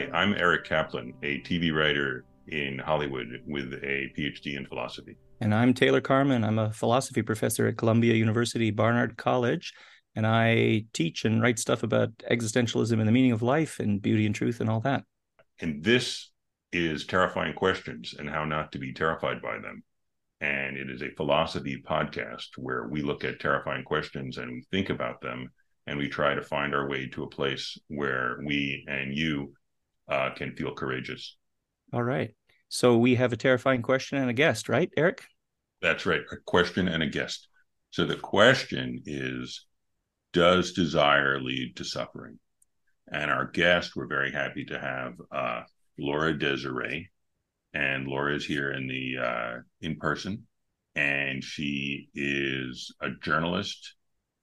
Hi, I'm Eric Kaplan, a TV writer in Hollywood with a PhD in philosophy. And I'm Taylor Carman. I'm a philosophy professor at Columbia University Barnard College, and I teach and write stuff about existentialism and the meaning of life and beauty and truth and all that. And this is Terrifying Questions and How Not to Be Terrified by Them. And it is a philosophy podcast where we look at terrifying questions and we think about them, and we try to find our way to a place where we and you can feel courageous. All right. So we have a terrifying question and a guest, right, Eric? That's right. A question and a guest. So the question is, does desire lead to suffering? And our guest, we're very happy to have Laura Desirée. And Laura is here in person. And she is a journalist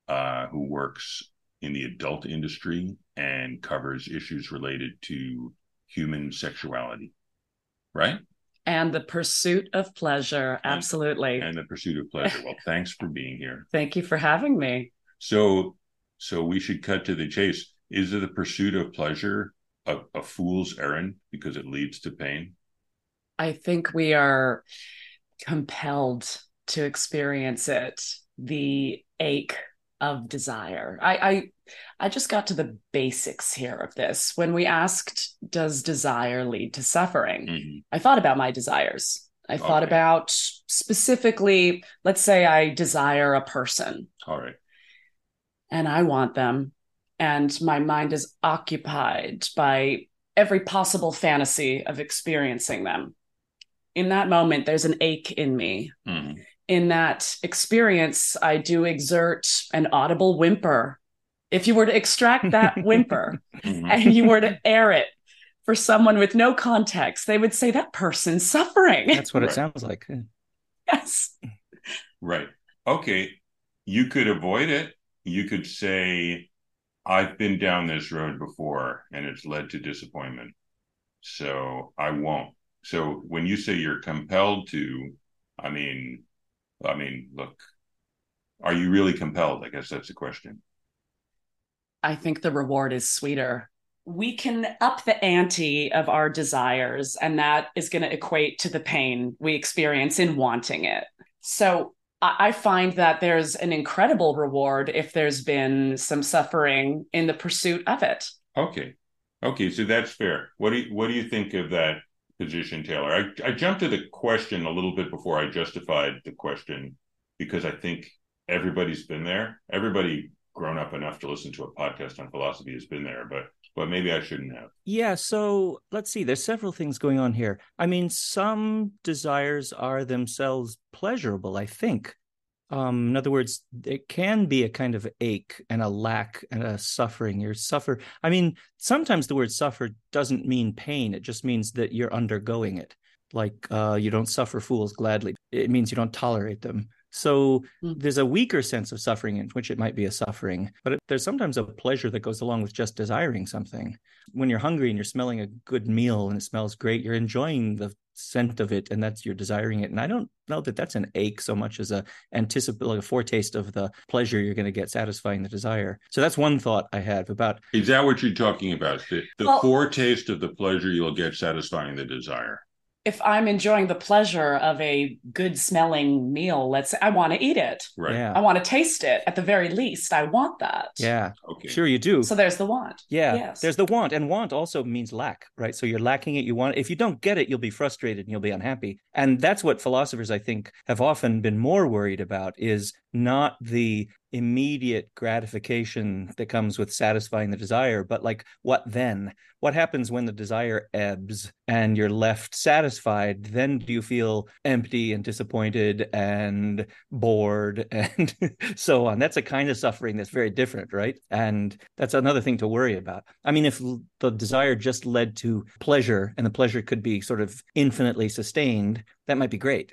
who works in the adult industry and covers issues related to human sexuality, right? And the pursuit of pleasure, absolutely. And the pursuit of pleasure. Well, thanks for being here. Thank you for having me. So we should cut to the chase. Is the pursuit of pleasure a fool's errand because it leads to pain? I think we are compelled to experience it, the ache of desire. I just got to the basics here of this. When we asked, does desire lead to suffering? Mm-hmm. I thought about my desires. I thought about specifically, let's say I desire a person. All right. And I want them. And my mind is occupied by every possible fantasy of experiencing them. In that moment, there's an ache in me. Mm-hmm. In that experience, I do exert an audible whimper. If you were to extract that whimper and you were to air it for someone with no context, they would say that person's suffering. That's what it sounds like. Yes. Right. Okay. You could avoid it. You could say, I've been down this road before and it's led to disappointment, so I won't. So when you say you're compelled to, I mean, look, are you really compelled? I guess that's the question. I think the reward is sweeter. We can up the ante of our desires, and that is going to equate to the pain we experience in wanting it. So I find that there's an incredible reward if there's been some suffering in the pursuit of it. Okay, so that's fair. What do you think of that position, Taylor? I jumped to the question a little bit before I justified the question, because I think everybody's been there. Everybody grown up enough to listen to a podcast on philosophy has been there, but maybe I shouldn't have. Yeah, so let's see. There's several things going on here. I mean, some desires are themselves pleasurable, I think. In other words, it can be a kind of ache and a lack and a suffering. You suffer. I mean, sometimes the word suffer doesn't mean pain. It just means that you're undergoing it. Like you don't suffer fools gladly. It means you don't tolerate them. So there's a weaker sense of suffering in which it might be a suffering, but there's sometimes a pleasure that goes along with just desiring something. When you're hungry and you're smelling a good meal and it smells great, you're enjoying the scent of it, and that's you're desiring it. And I don't know that that's an ache so much as like a foretaste of the pleasure you're going to get satisfying the desire. So that's one thought I have about. Is that what you're talking about? The foretaste of the pleasure you'll get satisfying the desire. If I'm enjoying the pleasure of a good smelling meal, let's say I want to eat it. Right. Yeah. I want to taste it. At the very least, I want that. Yeah. Okay. Sure you do. So there's the want. Yeah. Yes. There's the want. And want also means lack, right? So you're lacking it. You want it. If you don't get it, you'll be frustrated and you'll be unhappy. And that's what philosophers, I think, have often been more worried about, is not the immediate gratification that comes with satisfying the desire, but like what then? What happens when the desire ebbs and you're left satisfied? Then do you feel empty and disappointed and bored and so on? That's a kind of suffering that's very different, right? And that's another thing to worry about. I mean, if the desire just led to pleasure and the pleasure could be sort of infinitely sustained, that might be great.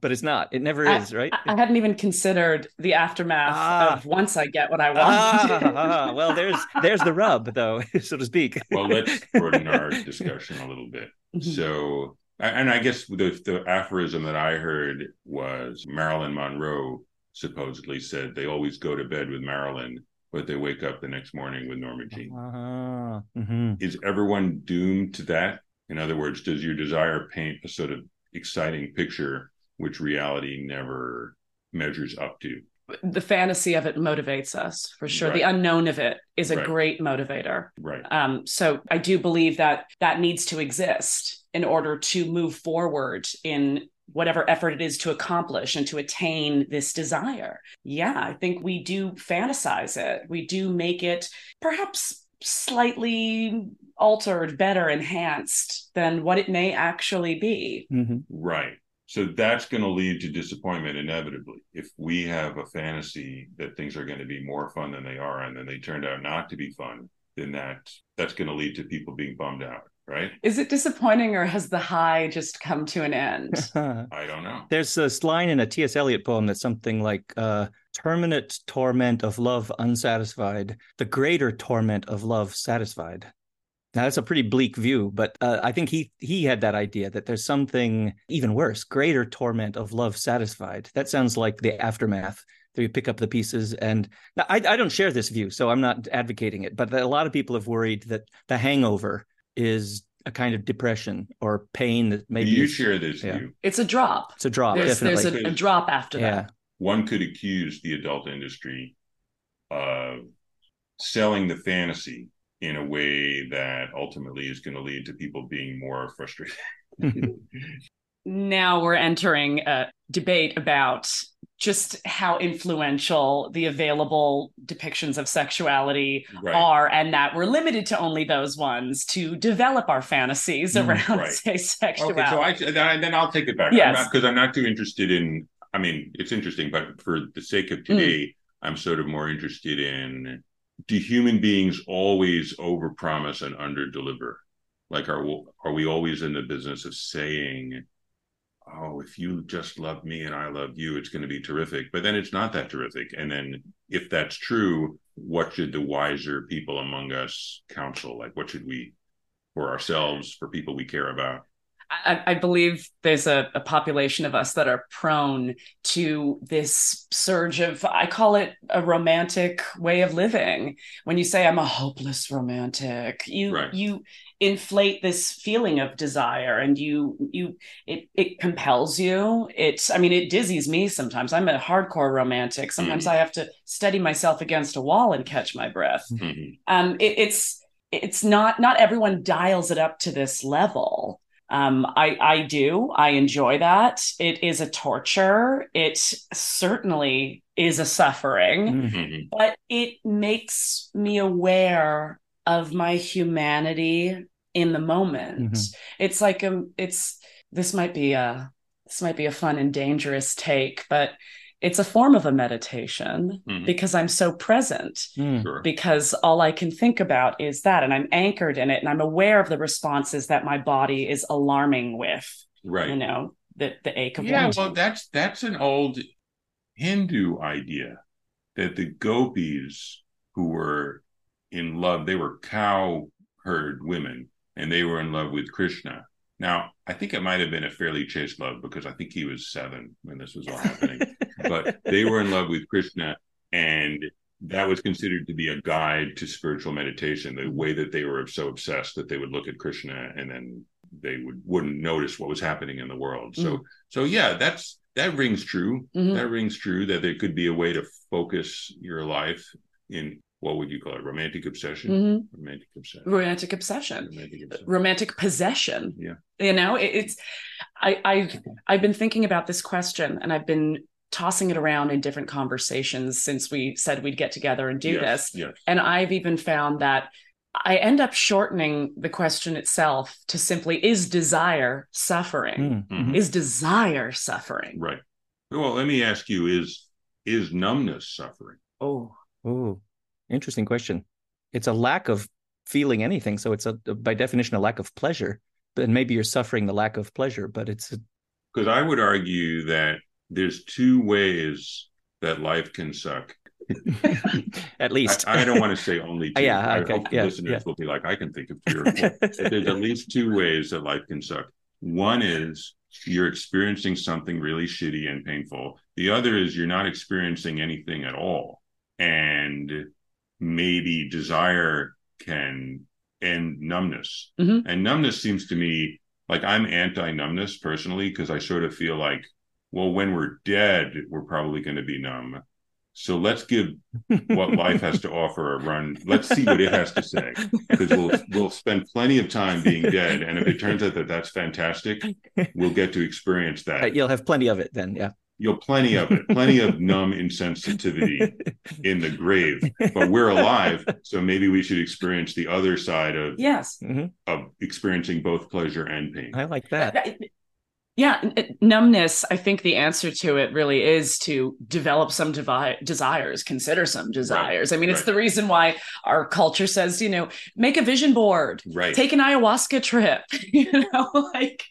But it's not. It never is, right? I hadn't even considered the aftermath of once I get what I want. Well, there's the rub, though, so to speak. Well, let's broaden our discussion a little bit. So, and I guess the aphorism that I heard was Marilyn Monroe supposedly said, they always go to bed with Marilyn but they wake up the next morning with Norma Jean. Is everyone doomed to that? In other words, does your desire paint a sort of exciting picture which reality never measures up to? The fantasy of it motivates us, for sure. Right. The unknown of it is a great motivator. Right. So I do believe that that needs to exist in order to move forward in whatever effort it is to accomplish and to attain this desire. Yeah, I think we do fantasize it. We do make it perhaps slightly altered, better, enhanced than what it may actually be. Mm-hmm. Right. So that's going to lead to disappointment inevitably. If we have a fantasy that things are going to be more fun than they are, and then they turned out not to be fun, then that's going to lead to people being bummed out, right? Is it disappointing, or has the high just come to an end? I don't know. There's this line in a T.S. Eliot poem that's something like, terminate torment of love unsatisfied, the greater torment of love satisfied. Now, that's a pretty bleak view, but I think he had that idea that there's something even worse, greater torment of love satisfied. That sounds like the aftermath, that you pick up the pieces. And now, I don't share this view, so I'm not advocating it, but a lot of people have worried that the hangover is a kind of depression or pain that maybe... Do you share this view? It's a drop. It's a drop, definitely. There's a drop after that. One could accuse the adult industry of selling the fantasy in a way that ultimately is going to lead to people being more frustrated. Now we're entering a debate about just how influential the available depictions of sexuality are, and that we're limited to only those ones to develop our fantasies around, say, sexuality. Okay, so then I'll take it back. Yes. Because I'm not too interested in, I mean, it's interesting, but for the sake of today, I'm sort of more interested in, do human beings always overpromise and underdeliver? Like, are we always in the business of saying, oh, if you just love me and I love you, it's going to be terrific, but then it's not that terrific. And then if that's true, what should the wiser people among us counsel? Like, what should we, for ourselves, for people we care about? I believe there's a population of us that are prone to this surge of, I call it a romantic way of living. When you say I'm a hopeless romantic, you inflate this feeling of desire, and it compels you. It dizzies me sometimes. I'm a hardcore romantic. Sometimes I have to steady myself against a wall and catch my breath. Mm-hmm. It's not everyone dials it up to this level. I do. I enjoy that. It is a torture. It certainly is a suffering, but it makes me aware of my humanity in the moment. It's like, this might be a fun and dangerous take, but it's a form of a meditation because I'm so present, because all I can think about is that, and I'm anchored in it, and I'm aware of the responses that my body is alarming with, you know, the ache of wanting. Yeah, well, that's an old Hindu idea that the gopis who were in love, they were cowherd women, and they were in love with Krishna. Now, I think it might have been a fairly chaste love, because I think he was 7 when this was all happening. But they were in love with Krishna, and that was considered to be a guide to spiritual meditation, the way that they were so obsessed that they would look at Krishna and then they wouldn't notice what was happening in the world. So yeah, that rings true. Mm-hmm. That rings true that there could be a way to focus your life in, what would you call it? Romantic obsession? Mm-hmm. Romantic obsession. Romantic obsession. Romantic obsession. Romantic possession. Yeah. You know, I've been thinking about this question, and I've been tossing it around in different conversations since we said we'd get together and do this. Yes. And I've even found that I end up shortening the question itself to simply, is desire suffering? Mm-hmm. Is desire suffering? Right. Well, let me ask you, is numbness suffering? Oh. Interesting question. It's a lack of feeling anything. So it's by definition, a lack of pleasure. And maybe you're suffering the lack of pleasure, but it's... Because I would argue that there's 2 ways that life can suck. At least. I don't want to say only 2. Yeah, okay. I hope listeners will be like, I can think of 3 or 4. There's at least 2 ways that life can suck. One is you're experiencing something really shitty and painful. The other is you're not experiencing anything at all. And maybe desire can end numbness. Mm-hmm. And numbness seems to me, like, I'm anti-numbness personally, because I sort of feel like, well, when we're dead, we're probably going to be numb. So let's give what life has to offer a run. Let's see what it has to say, because we'll spend plenty of time being dead. And if it turns out that that's fantastic, we'll get to experience that. Right, you'll have plenty of it then, yeah. You'll plenty of it, plenty of numb insensitivity in the grave. But we're alive, so maybe we should experience the other side of, yes, mm-hmm, of experiencing both pleasure and pain. I like that. Yeah, numbness, I think the answer to it really is to develop some desires, consider some desires. Right. I mean, it's the reason why our culture says, you know, make a vision board, take an ayahuasca trip, you know, like,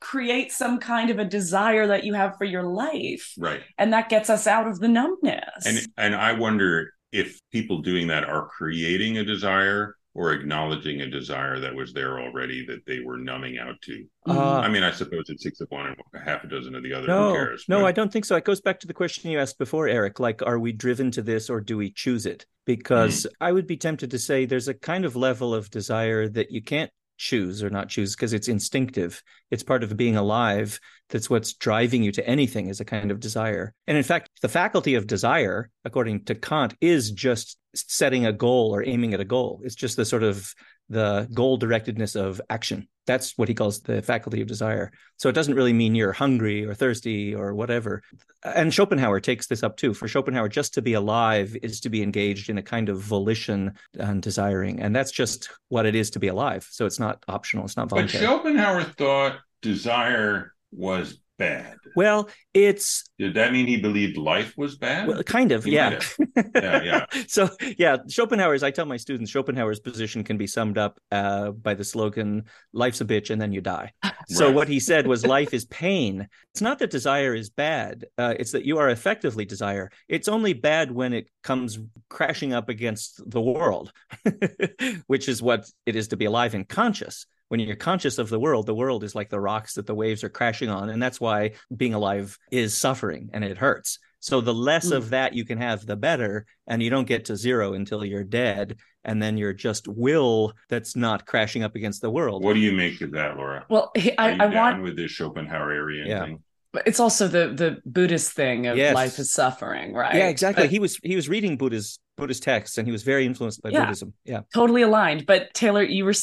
create some kind of a desire that you have for your life. Right. And that gets us out of the numbness. And I wonder if people doing that are creating a desire or acknowledging a desire that was there already that they were numbing out to. I mean, I suppose it's 6 of one and half a dozen of the other. No, who cares? No, but I don't think so. It goes back to the question you asked before, Eric, like, are we driven to this or do we choose it? Because I would be tempted to say there's a kind of level of desire that you can't choose or not choose because it's instinctive. It's part of being alive. That's what's driving you to anything is a kind of desire. And in fact, the faculty of desire, according to Kant, is just setting a goal or aiming at a goal. It's just the sort of the goal directedness of action. That's what he calls the faculty of desire. So it doesn't really mean you're hungry or thirsty or whatever. And Schopenhauer takes this up too. For Schopenhauer, just to be alive is to be engaged in a kind of volition and desiring. And that's just what it is to be alive. So it's not optional. It's not voluntary. But Schopenhauer thought desire was bad. Well, it's... Did that mean he believed life was bad? Well, kind of, yeah. Yeah. So, yeah, Schopenhauer's, I tell my students, Schopenhauer's position can be summed up by the slogan, life's a bitch and then you die. Right. So what he said was life is pain. It's not that desire is bad. It's that you are effectively desire. It's only bad when it comes crashing up against the world, which is what it is to be alive and conscious. When you're conscious of the world is like the rocks that the waves are crashing on. And that's why being alive is suffering and it hurts. So the less of that you can have, the better. And you don't get to zero until you're dead. And then you're just will that's not crashing up against the world. What do you make of that, Laura? Well, I want with this Schopenhauerian thing. It's also the Buddhist thing of life is suffering, right? Yeah, exactly. But he was reading Buddhist texts, and he was very influenced by Buddhism. Yeah, totally aligned. But Taylor, you were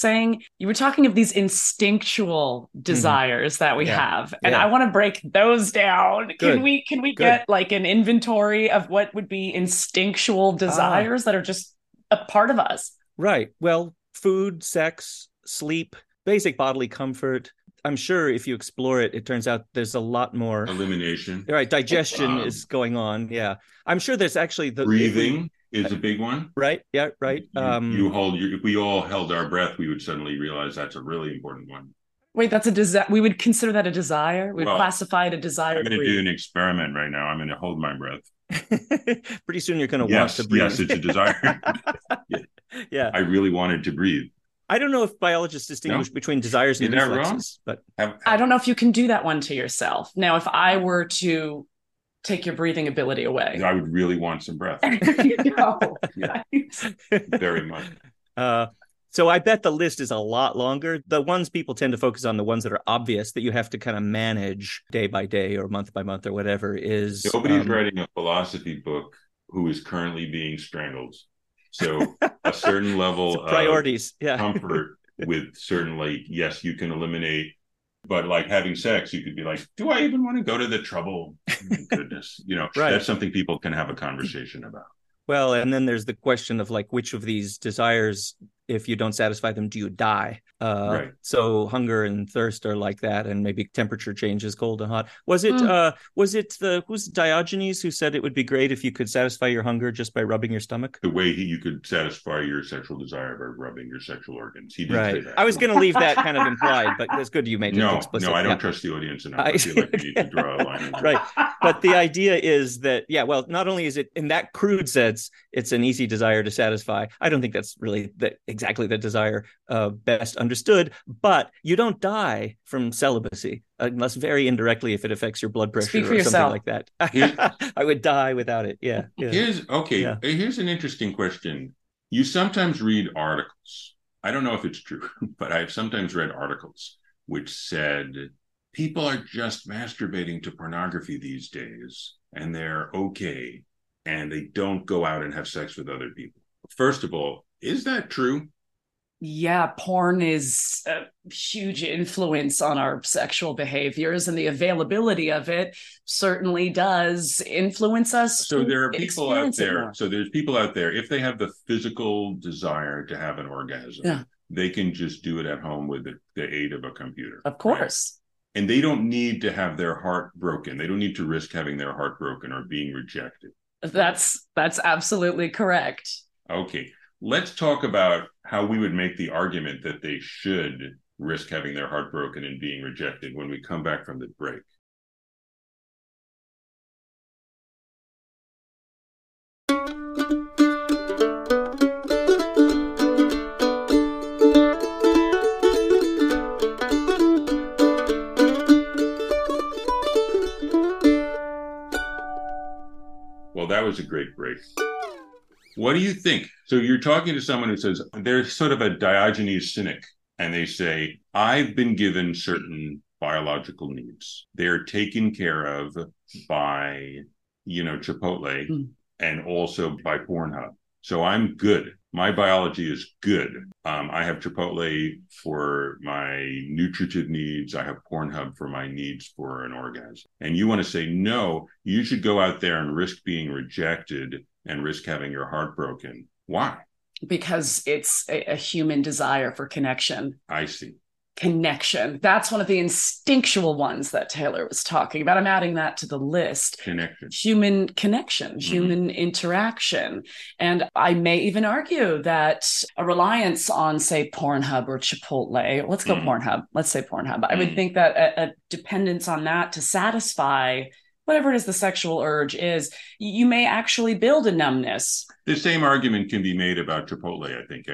talking of these instinctual desires that we have, and I want to break those down. Good. Can we get like an inventory of what would be instinctual desires that are just a part of us? Right. Well, food, sex, sleep, basic bodily comfort. I'm sure if you explore it, it turns out there's a lot more illumination. Right. Digestion is going on. Yeah. I'm sure there's actually the breathing is a big one. Right. Yeah. Right. If we all held our breath, we would suddenly realize that's a really important one. Wait, that's a desire. We would consider that a desire. We'd classify it a desire. I'm going to do an experiment right now. I'm going to hold my breath. Pretty soon you're going to want to breathe. Yes, it's a desire. Yeah. I really wanted to breathe. I don't know if biologists distinguish between desires and reflexes, but I don't know if you can do that one to yourself. Now, if I were to take your breathing ability away, I would really want some breath. Very much. So I bet the list is a lot longer. The ones people tend to focus on, the ones that are obvious that you have to kind of manage day by day or month by month or whatever is. Nobody's writing a philosophy book who is currently being strangled. So a certain level of priorities, comfort with certain, like, yes, you can eliminate, but like having sex, you could be like, do I even want to go to the trouble? Goodness, you know, that's something people can have a conversation about. Well, and then there's the question of like, which of these desires, if you don't satisfy them, do you die? So hunger and thirst are like that, and maybe temperature changes, cold and hot. Was it Diogenes who said it would be great if you could satisfy your hunger just by rubbing your stomach? The way you could satisfy your sexual desire by rubbing your sexual organs. He didn't say that. I was going to leave that kind of implied, but it's good you made it explicit. No, I don't trust the audience enough. I feel like we need to draw a line. But the idea is that, not only is it in that crude sense, it's an easy desire to satisfy. I don't think that's really exactly the desire best understood, but you don't die from celibacy unless very indirectly if it affects your blood pressure or something like that. I would die without it. Here's an interesting question. You sometimes read articles. I don't know if it's true, but I've sometimes read articles which said people are just masturbating to pornography these days and they're okay and they don't go out and have sex with other people. First of all, is that true? Yeah, porn is a huge influence on our sexual behaviors, and the availability of it certainly does influence us. So there are people out there. So there's people out there, if they have the physical desire to have an orgasm, they can just do it at home with the aid of a computer. Of course. Right? And they don't need to have their heart broken. They don't need to risk having their heart broken or being rejected. That's absolutely correct. Okay. Let's talk about how we would make the argument that they should risk having their heart broken and being rejected when we come back from the break. Well, that was a great break. What do you think? So you're talking to someone who says they're sort of a Diogenes cynic, and they say, I've been given certain biological needs. They're taken care of by, Chipotle and also by Pornhub. So I'm good. My biology is good. I have Chipotle for my nutritive needs. I have Pornhub for my needs for an orgasm. And you want to say, no, you should go out there and risk being rejected and risk having your heart broken. Why? Because it's a human desire for connection. I see. Connection. That's one of the instinctual ones that Taylor was talking about. I'm adding that to the list. Human connection, human interaction. And I may even argue that a reliance on, say, Pornhub or Chipotle, let's go Pornhub. Let's say Pornhub. I would think that a dependence on that to satisfy whatever it is the sexual urge is, you may actually build a numbness. The same argument can be made about Chipotle, I think,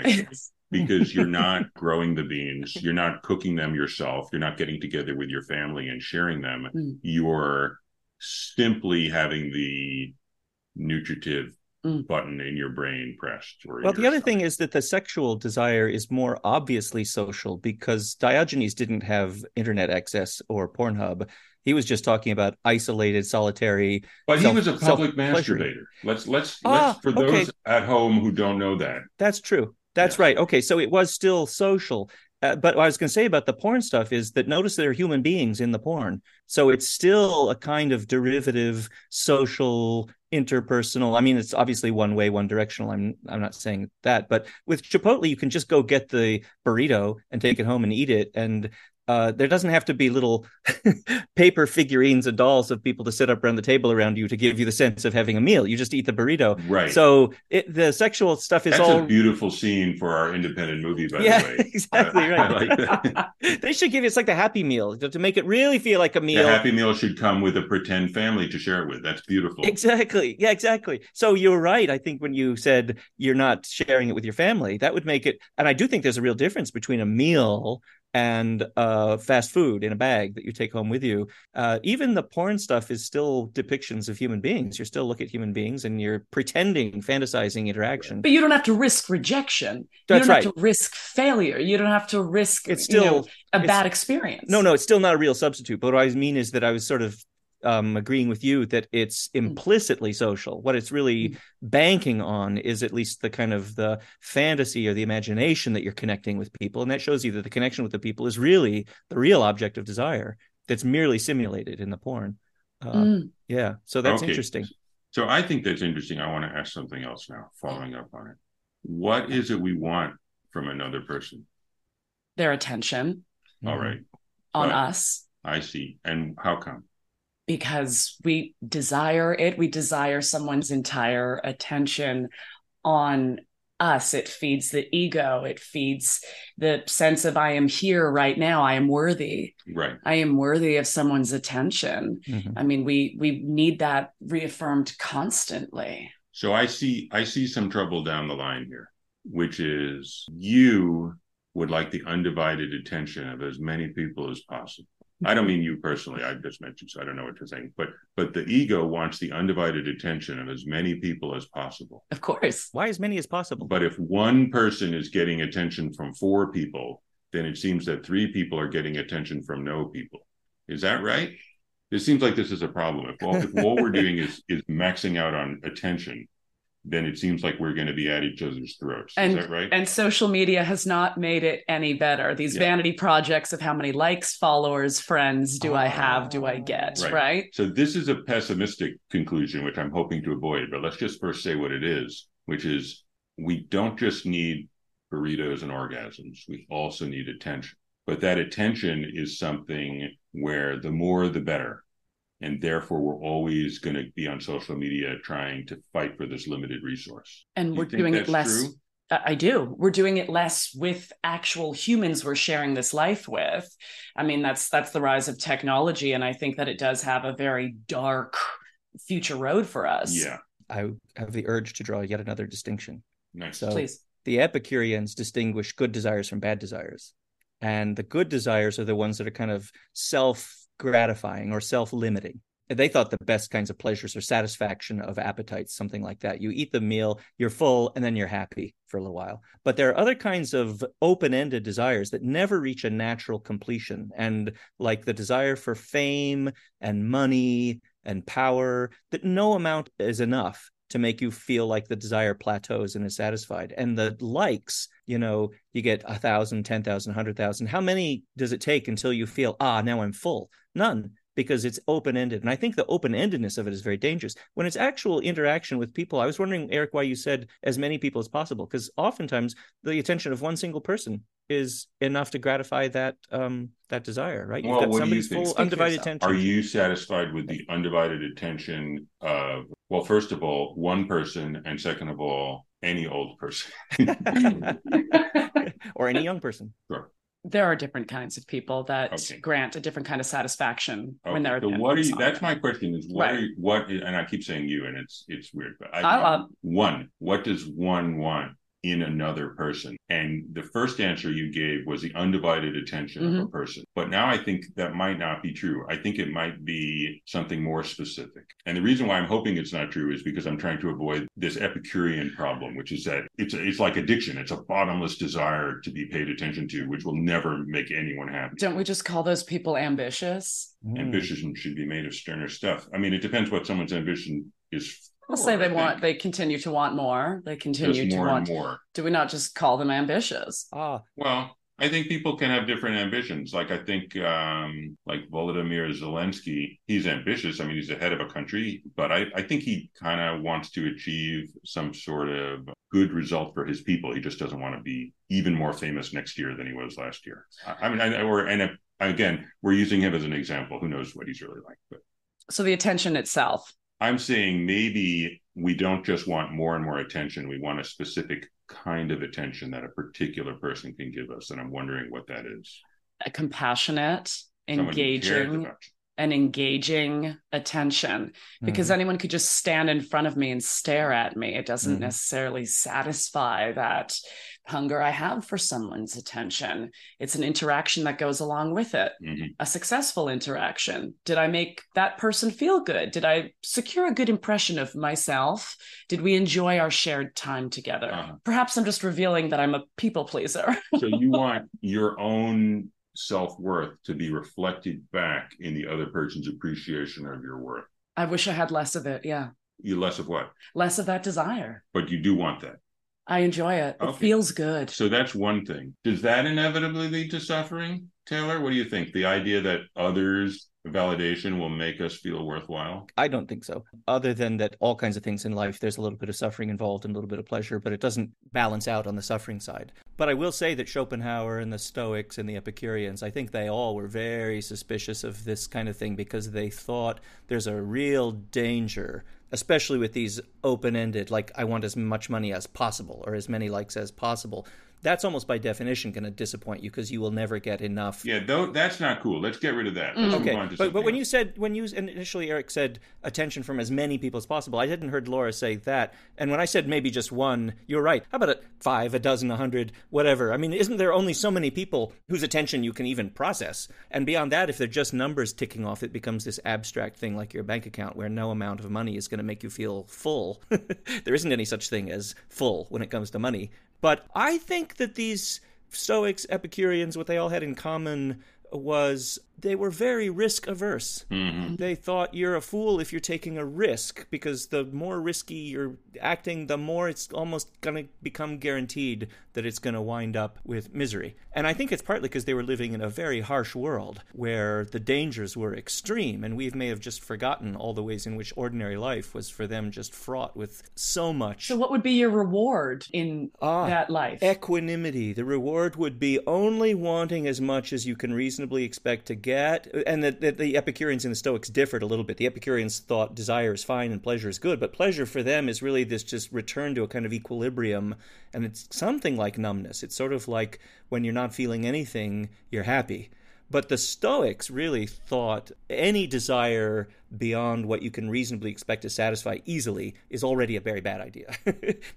because you're not growing the beans, you're not cooking them yourself, you're not getting together with your family and sharing them. You're simply having the nutritive button in your brain pressed. The other thing is that the sexual desire is more obviously social, because Diogenes didn't have internet access or Pornhub. He was just talking about isolated, solitary. But he was a public masturbator. Let's for those at home who don't know that. That's true. That's right. Okay, so it was still social. But what I was going to say about the porn stuff is that notice there are human beings in the porn. So it's still a kind of derivative, social, interpersonal. I mean, it's obviously one way, one directional. I'm not saying that. But with Chipotle, you can just go get the burrito and take it home and eat it. And there doesn't have to be little paper figurines and dolls of people to sit up around the table around you to give you the sense of having a meal. You just eat the burrito. Right. So the sexual stuff is That's a beautiful scene for our independent movie, by the way. Exactly right. I like they should give you, it's like the Happy Meal, to make it really feel like a meal. The Happy Meal should come with a pretend family to share it with. That's beautiful. Exactly. Yeah, exactly. So you're right. I think when you said you're not sharing it with your family, that would make it, and I do think there's a real difference between a meal and fast food in a bag that you take home with you. Even the porn stuff is still depictions of human beings. You're still looking at human beings and you're pretending, fantasizing interaction. But you don't have to risk rejection. You don't have to risk failure. You don't have to risk a bad experience. No, it's still not a real substitute. But what I mean is that I was sort of agreeing with you that it's implicitly social. What it's really banking on is at least the kind of the fantasy or the imagination that you're connecting with people. And that shows you that the connection with the people is really the real object of desire that's merely simulated in the porn. Yeah. So that's interesting. So I think that's interesting. I want to ask something else now, following up on it. What is it we want from another person? Their attention. All right. On us. I see. And how come? Because we desire it. We desire someone's entire attention on us. It feeds the ego. It feeds the sense of I am here right now. I am worthy. Right. I am worthy of someone's attention. I mean, we need that reaffirmed constantly. So I see some trouble down the line here, which is you would like the undivided attention of as many people as possible. I don't mean you personally. I just meant you, so I don't know what you're saying. But the ego wants the undivided attention of as many people as possible. Of course. Why as many as possible? But if one person is getting attention from four people, then it seems that three people are getting attention from no people. Is that right? It seems like this is a problem. If all we're doing is maxing out on attention, then it seems like we're going to be at each other's throats. Is that right? And social media has not made it any better. These vanity projects of how many likes, followers, friends do I get, right? So this is a pessimistic conclusion, which I'm hoping to avoid, but let's just first say what it is, which is we don't just need burritos and orgasms. We also need attention. But that attention is something where the more, the better. And therefore, we're always going to be on social media trying to fight for this limited resource. And we're doing it less. True? I do. We're doing it less with actual humans we're sharing this life with. I mean, that's the rise of technology. And I think that it does have a very dark future road for us. Yeah. I have the urge to draw yet another distinction. Nice. So please. The Epicureans distinguish good desires from bad desires. And the good desires are the ones that are kind of self-gratifying or self-limiting. They thought the best kinds of pleasures are satisfaction of appetites, something like that. You eat the meal, you're full, and then you're happy for a little while. But there are other kinds of open-ended desires that never reach a natural completion. And like the desire for fame and money and power, that no amount is enough to make you feel like the desire plateaus and is satisfied. And the likes, you know, you get 1,000, 10,000, 100,000. How many does it take until you feel, now I'm full? None, because it's open-ended. And I think the open-endedness of it is very dangerous. When it's actual interaction with people, I was wondering, Eric, why you said as many people as possible, because oftentimes the attention of one single person is enough to gratify that desire, right? Well, you've got somebody's full undivided attention. Are you satisfied with the undivided attention of, well, first of all, one person, and second of all, any old person? Or any young person. Sure. There are different kinds of people that grant a different kind of satisfaction when they're. So what are you? That's my question: is what? Right. And I keep saying you, and it's weird, but what does one want in another person? And the first answer you gave was the undivided attention of a person. But now I think that might not be true. I think it might be something more specific. And the reason why I'm hoping it's not true is because I'm trying to avoid this Epicurean problem, which is that it's like addiction. It's a bottomless desire to be paid attention to, which will never make anyone happy. Don't we just call those people ambitious? Ambition should be made of sterner stuff. I mean, it depends what someone's ambition is. We'll say they continue to want more. They continue to want more. Do we not just call them ambitious? Well, I think people can have different ambitions. Like I think like Volodymyr Zelensky, he's ambitious. I mean, he's the head of a country, but I think he kind of wants to achieve some sort of good result for his people. He just doesn't want to be even more famous next year than he was last year. We're using him as an example. Who knows what he's really like? But so the attention itself. I'm saying maybe we don't just want more and more attention. We want a specific kind of attention that a particular person can give us. And I'm wondering what that is. A compassionate, engaging attention. Because anyone could just stand in front of me and stare at me. It doesn't necessarily satisfy that hunger I have for someone's attention. It's an interaction that goes along with it. A successful interaction. Did I make that person feel good? Did I secure a good impression of myself? Did we enjoy our shared time together? Perhaps I'm just revealing that I'm a people pleaser. So you want your own self-worth to be reflected back in the other person's appreciation of your worth. I wish I had less of it. Yeah. You less of what? Less of that desire. But you do want that. I enjoy it. Okay. It feels good. So that's one thing. Does that inevitably lead to suffering, Taylor? What do you think? The idea that others' validation will make us feel worthwhile? I don't think so. Other than that all kinds of things in life, there's a little bit of suffering involved and a little bit of pleasure, but it doesn't balance out on the suffering side. But I will say that Schopenhauer and the Stoics and the Epicureans, I think they all were very suspicious of this kind of thing because they thought there's a real danger, especially with these open-ended, like I want as much money as possible or as many likes as possible, that's almost by definition going to disappoint you because you will never get enough. Yeah, that's not cool. Let's get rid of that. Let's move on to something else. When you said, when you initially, Eric, said attention from as many people as possible, I hadn't heard Laura say that. And when I said maybe just one, you're right. How about a 5, a dozen, 100, whatever? I mean, isn't there only so many people whose attention you can even process? And beyond that, if they're just numbers ticking off, it becomes this abstract thing like your bank account where no amount of money is going to make you feel full. There isn't any such thing as full when it comes to money. But I think that these Stoics, Epicureans, what they all had in common was they were very risk averse. Mm-hmm. They thought you're a fool if you're taking a risk, because the more risky you're acting, the more it's almost going to become guaranteed that it's going to wind up with misery. And I think it's partly because they were living in a very harsh world where the dangers were extreme, and we may have just forgotten all the ways in which ordinary life was for them just fraught with so much. So what would be your reward in that life? Equanimity. The reward would be only wanting as much as you can reasonably expect to get. And the Epicureans and the Stoics differed a little bit. The Epicureans thought desire is fine and pleasure is good, but pleasure for them is really this just return to a kind of equilibrium, and it's something like numbness. It's sort of like when you're not feeling anything, you're happy. But the Stoics really thought any desire beyond what you can reasonably expect to satisfy easily is already a very bad idea.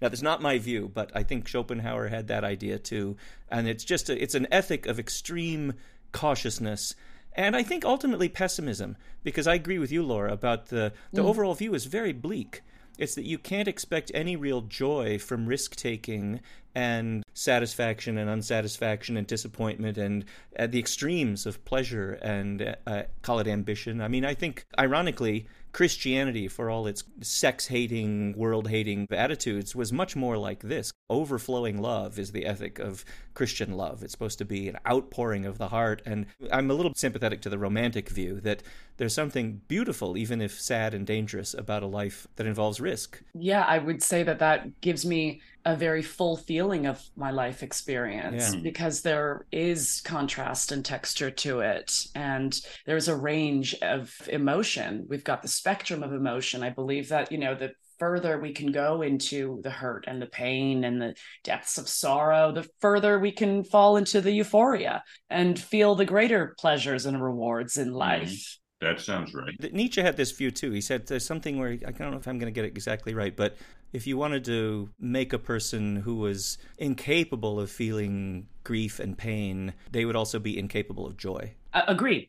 Now, that's not my view, but I think Schopenhauer had that idea too. And it's just it's an ethic of extreme cautiousness. And I think ultimately pessimism, because I agree with you, Laura, about the overall view is very bleak. It's that you can't expect any real joy from risk-taking and satisfaction and unsatisfaction and disappointment and the extremes of pleasure and call it ambition. I mean, I think, ironically, Christianity, for all its sex-hating, world-hating attitudes, was much more like this. Overflowing love is the ethic of Christian love. It's supposed to be an outpouring of the heart. And I'm a little sympathetic to the romantic view that there's something beautiful, even if sad and dangerous, about a life that involves risk. Yeah, I would say that gives me a very full feeling of my life experience because there is contrast and texture to it. And there's a range of emotion. We've got the spectrum of emotion. I believe that, you know, the further we can go into the hurt and the pain and the depths of sorrow, the further we can fall into the euphoria and feel the greater pleasures and rewards in life. That sounds right. Nietzsche had this view too. He said there's something where, I don't know if I'm going to get it exactly right, but if you wanted to make a person who was incapable of feeling grief and pain, they would also be incapable of joy. Agreed.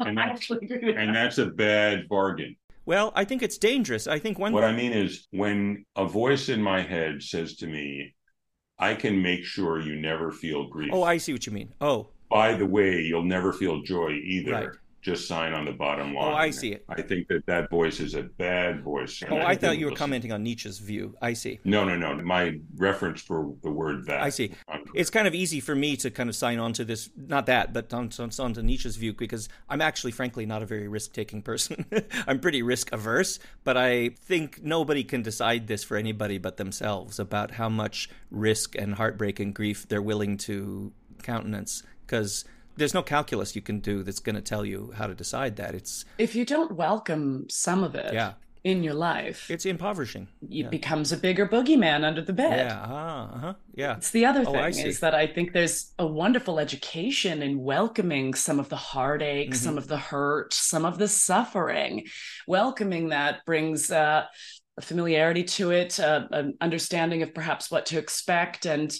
I actually agree with that. And that's a bad bargain. Well, I think it's dangerous. I think what I mean is when a voice in my head says to me, I can make sure you never feel grief. Oh, I see what you mean. Oh. By the way, you'll never feel joy either. Right. Just sign on the bottom line. Oh, I see it. I think that voice is a bad voice. Oh, I thought you were commenting on Nietzsche's view. I see. No. My reference for the word that. I see. It's kind of easy for me to kind of sign on to this, not that, but on to Nietzsche's view, because I'm actually, frankly, not a very risk-taking person. I'm pretty risk-averse, but I think nobody can decide this for anybody but themselves about how much risk and heartbreak and grief they're willing to countenance, because there's no calculus you can do that's going to tell you how to decide that. It's if you don't welcome some of it in your life, it's impoverishing. It becomes a bigger boogeyman under the bed. Yeah, uh-huh. Yeah. It's the other thing is that I think there's a wonderful education in welcoming some of the heartache, some of the hurt, some of the suffering. Welcoming that brings a familiarity to it, an understanding of perhaps what to expect, and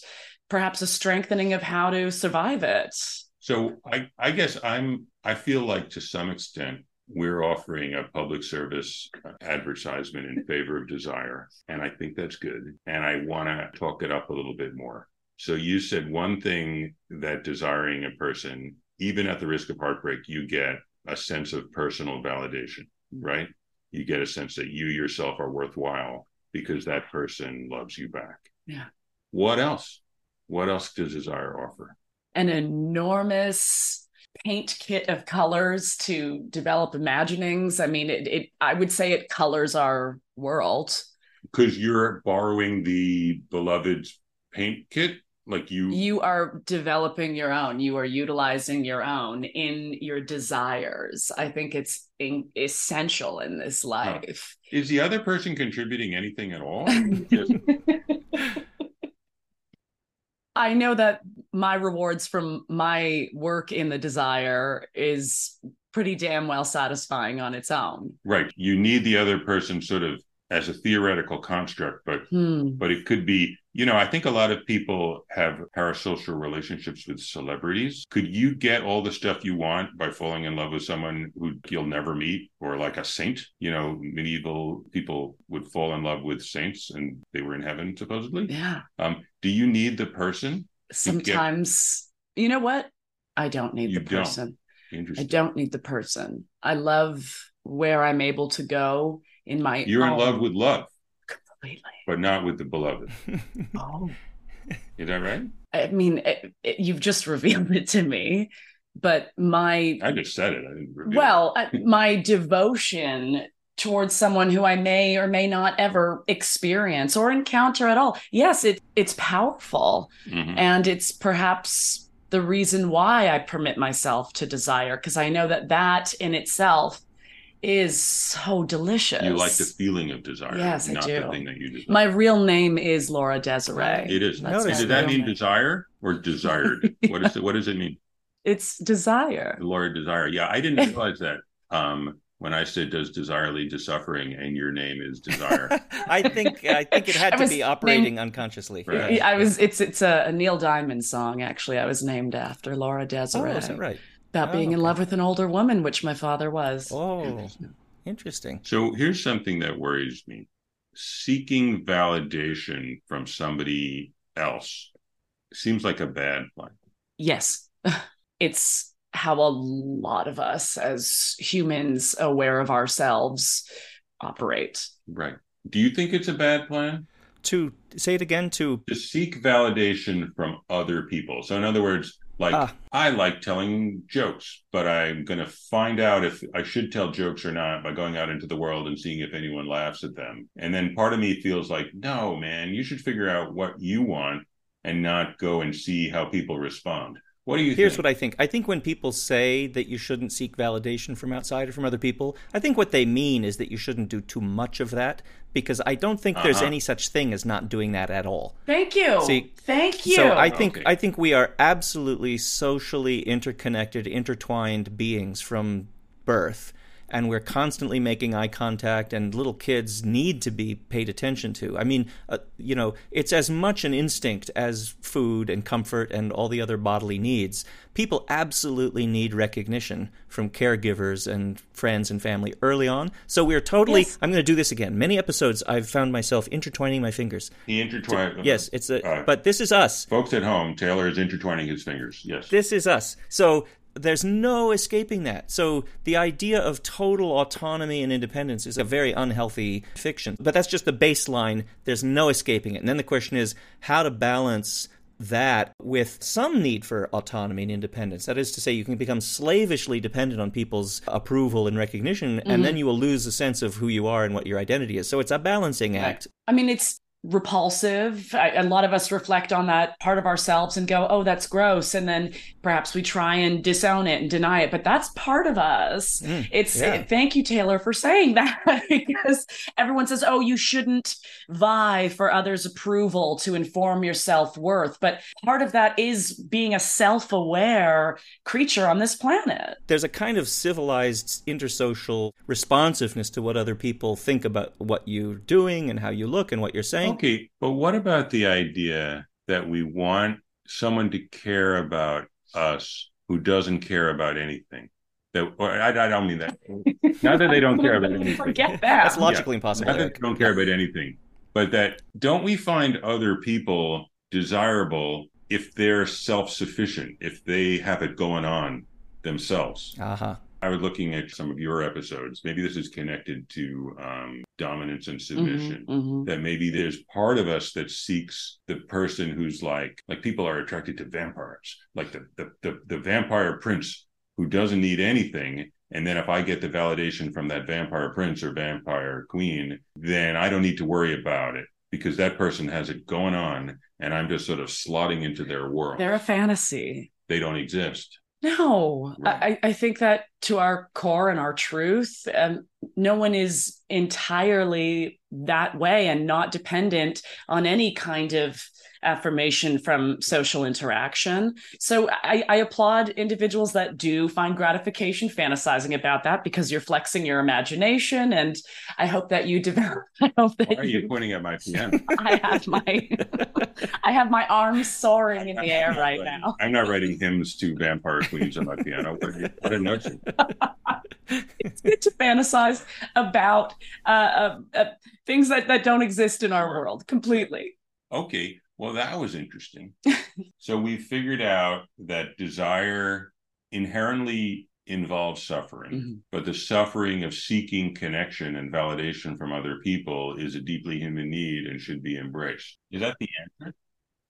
perhaps a strengthening of how to survive it. So I guess I feel like to some extent we're offering a public service advertisement in favor of desire, and I think that's good. And I want to talk it up a little bit more. So you said one thing that desiring a person, even at the risk of heartbreak, you get a sense of personal validation, right? You get a sense that you yourself are worthwhile because that person loves you back. Yeah. What else? What else does desire offer? An enormous paint kit of colors to develop imaginings. I mean, I would say it colors our world. Because you're borrowing the beloved's paint kit? Like you are developing your own. You are utilizing your own in your desires. I think it's essential in this life. Huh. Is the other person contributing anything at all? I know that my rewards from my work in the desire is pretty damn well satisfying on its own. Right. You need the other person sort of as a theoretical construct, but it could be, I think a lot of people have parasocial relationships with celebrities. Could you get all the stuff you want by falling in love with someone who you'll never meet, or like a saint? Medieval people would fall in love with saints and they were in heaven, supposedly. Yeah. Do you need the person? Sometimes, you know what? I don't need the person. Interesting. I don't need the person. I love where I'm able to go in my You're in love with love. Completely. But not with the beloved. Oh. Is that right? I mean, you've just revealed it to me, but I just said it. I didn't reveal it. Well, my devotion towards someone who I may or may not ever experience or encounter at all. Yes, it's powerful. Mm-hmm. And it's perhaps the reason why I permit myself to desire, because I know that in itself is so delicious. You like the feeling of desire. Yes, not I do. The thing that you desire. My real name is Laura Desirée. It is. Does that mean desire or desired? What does it mean? It's desire. Laura Desirée. Yeah, I didn't realize that. When I said, does desire lead to suffering, and your name is desire. I think it had to be operating unconsciously. Right. It's a Neil Diamond song, actually. I was named after Laura Desirée. Oh, is that right? About being in love with an older woman, which my father was. Oh, interesting. So here's something that worries me. Seeking validation from somebody else seems like a bad plan. Yes. It's how a lot of us as humans aware of ourselves operate. Right. Do you think it's a bad plan? To say it again, to seek validation from other people. So in other words, I like telling jokes, but I'm going to find out if I should tell jokes or not by going out into the world and seeing if anyone laughs at them. And then part of me feels like, no, man, you should figure out what you want and not go and see how people respond. What do you think? Here's what I think. I think when people say that you shouldn't seek validation from outside or from other people, I think what they mean is that you shouldn't do too much of that, because I don't think there's any such thing as not doing that at all. Thank you. See, thank you. So I think we are absolutely socially interconnected, intertwined beings from birth, and we're constantly making eye contact, and little kids need to be paid attention to. I mean, it's as much an instinct as food and comfort and all the other bodily needs. People absolutely need recognition from caregivers and friends and family early on. So we're totally, yes. I'm going to do this again. Many episodes I've found myself intertwining my fingers. He intertwined. Yes, but this is us. Folks at home, Taylor is intertwining his fingers, yes. This is us. So there's no escaping that. So the idea of total autonomy and independence is a very unhealthy fiction. But that's just the baseline. There's no escaping it. And then the question is how to balance that with some need for autonomy and independence. That is to say, you can become slavishly dependent on people's approval and recognition, and then you will lose the sense of who you are and what your identity is. So it's a balancing act. I mean, it's repulsive. A lot of us reflect on that part of ourselves and go, oh, that's gross. And then perhaps we try and disown it and deny it. But that's part of us. Thank you, Taylor, for saying that, because everyone says, oh, you shouldn't vie for others' approval to inform your self-worth. But part of that is being a self-aware creature on this planet. There's a kind of civilized intersocial responsiveness to what other people think about what you're doing and how you look and what you're saying. Okay, but what about the idea that we want someone to care about us who doesn't care about anything? I don't mean that. Not that they don't care about anything. Forget that. That's logically impossible. Not that they don't care about anything, but that don't we find other people desirable if they're self-sufficient, if they have it going on themselves? Uh-huh. I was looking at some of your episodes. Maybe this is connected to dominance and submission, that maybe there's part of us that seeks the person who's like people are attracted to vampires, like the vampire prince who doesn't need anything. And then if I get the validation from that vampire prince or vampire queen, then I don't need to worry about it because that person has it going on and I'm just sort of slotting into their world. They're a fantasy. They don't exist. No, right. I think that to our core and our truth. No one is entirely that way and not dependent on any kind of affirmation from social interaction. So I applaud individuals that do find gratification fantasizing about that, because you're flexing your imagination. And I hope that you develop. Why are you pointing at my piano? I have my arms soaring in the air right now. I'm not writing hymns to vampire queens on my piano. What a notion. It's good to fantasize about things that don't exist in our world completely. Okay. Well, that was interesting. So we figured out that desire inherently involves suffering, mm-hmm. but the suffering of seeking connection and validation from other people is a deeply human need and should be embraced. Is that the answer?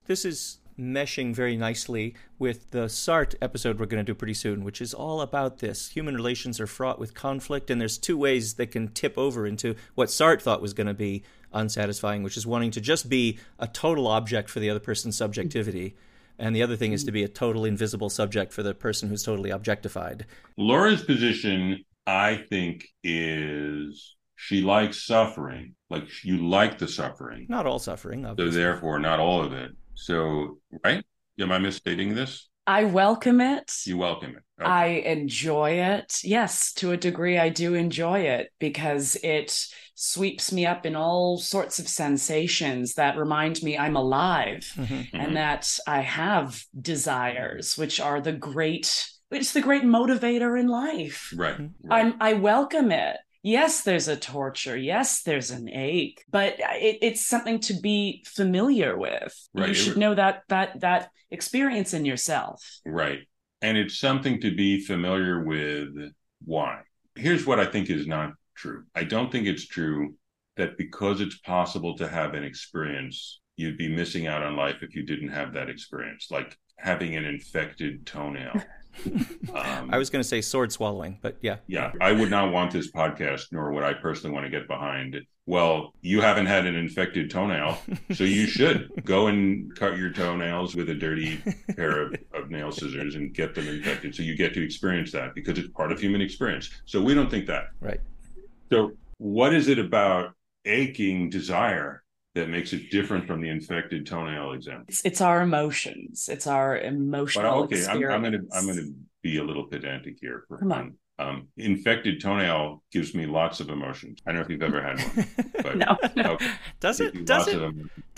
This is meshing very nicely with the Sartre episode we're going to do pretty soon, which is all about this. Human relations are fraught with conflict, and there's two ways that can tip over into what Sartre thought was going to be unsatisfying, which is wanting to just be a total object for the other person's subjectivity. And the other thing is to be a total invisible subject for the person who's totally objectified. Laura's position, I think, is she likes suffering. Like, you like the suffering. Not all suffering, obviously. So therefore, not all of it. So, right? Am I misstating this? I welcome it. You welcome it. Okay. I enjoy it. Yes, to a degree, I do enjoy it, because it sweeps me up in all sorts of sensations that remind me I'm alive, mm-hmm. and that I have desires, which are the great motivator in life. Right. I welcome it. Yes, there's a torture. Yes, there's an ache, but it's something to be familiar with. Right. You should know that experience in yourself. Right. And it's something to be familiar with. Why? Here's what I think is not true. I don't think it's true that because it's possible to have an experience, you'd be missing out on life if you didn't have that experience, like having an infected toenail. I was going to say sword swallowing, but yeah. Yeah, I would not want this podcast, nor would I personally want to get behind, well, you haven't had an infected toenail, so you should go and cut your toenails with a dirty pair of nail scissors and get them infected. So you get to experience that because it's part of human experience. So we don't think that. Right. So what is it about aching desire that makes it different from the infected toenail example? It's our emotions. It's our emotional experience. I'm going to be a little pedantic here. Come on. Infected toenail gives me lots of emotions. I don't know if you've ever had one. But no. Okay.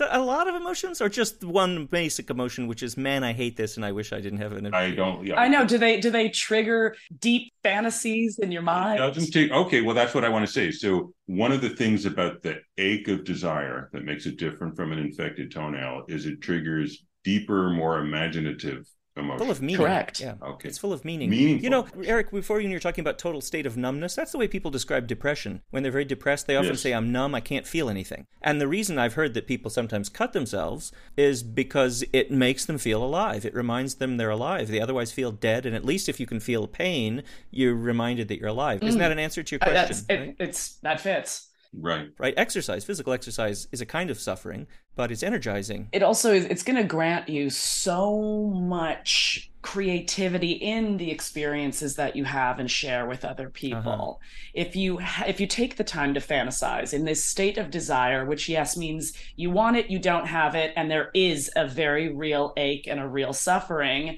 A lot of emotions, or just one basic emotion, which is, man, I hate this, and I wish I didn't have an. I don't. Yeah. I know. Do they trigger deep fantasies in your mind? Okay. Well, that's what I want to say. So one of the things about the ache of desire that makes it different from an infected toenail is it triggers deeper, more imaginative emotion. Full of meaning. Correct. Yeah. Okay. It's full of meaning. Meaningful. You know, Eric, before you were talking about total state of numbness, that's the way people describe depression. When they're very depressed, they often say, I'm numb, I can't feel anything. And the reason I've heard that people sometimes cut themselves is because it makes them feel alive. It reminds them they're alive. They otherwise feel dead. And at least if you can feel pain, you're reminded that you're alive. Isn't that an answer to your question? That fits. Right. Right. Exercise, physical exercise is a kind of suffering, but it's energizing. It also is, it's going to grant you so much creativity in the experiences that you have and share with other people. Uh-huh. If you take the time to fantasize in this state of desire, which yes means you want it, you don't have it, and there is a very real ache and a real suffering,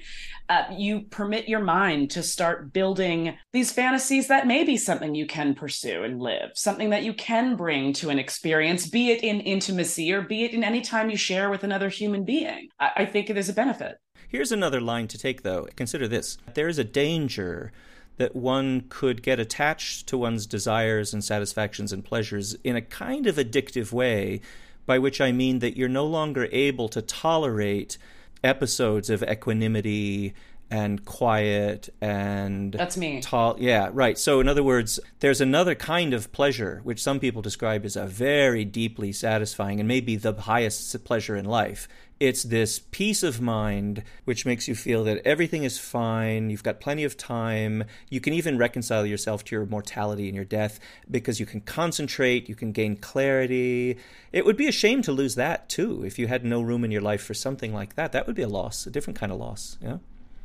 you permit your mind to start building these fantasies that may be something you can pursue and live, something that you can bring to an experience, be it in intimacy or be it in any time you share with another human being. I think there's a benefit. Here's another line to take, though. Consider this. There is a danger that one could get attached to one's desires and satisfactions and pleasures in a kind of addictive way, by which I mean that you're no longer able to tolerate episodes of equanimity and quiet and... That's me. Yeah, right. So in other words, there's another kind of pleasure, which some people describe as a very deeply satisfying and maybe the highest pleasure in life. It's this peace of mind which makes you feel that everything is fine, you've got plenty of time, you can even reconcile yourself to your mortality and your death because you can concentrate, you can gain clarity. It would be a shame to lose that too if you had no room in your life for something like that. That would be a loss, a different kind of loss, yeah?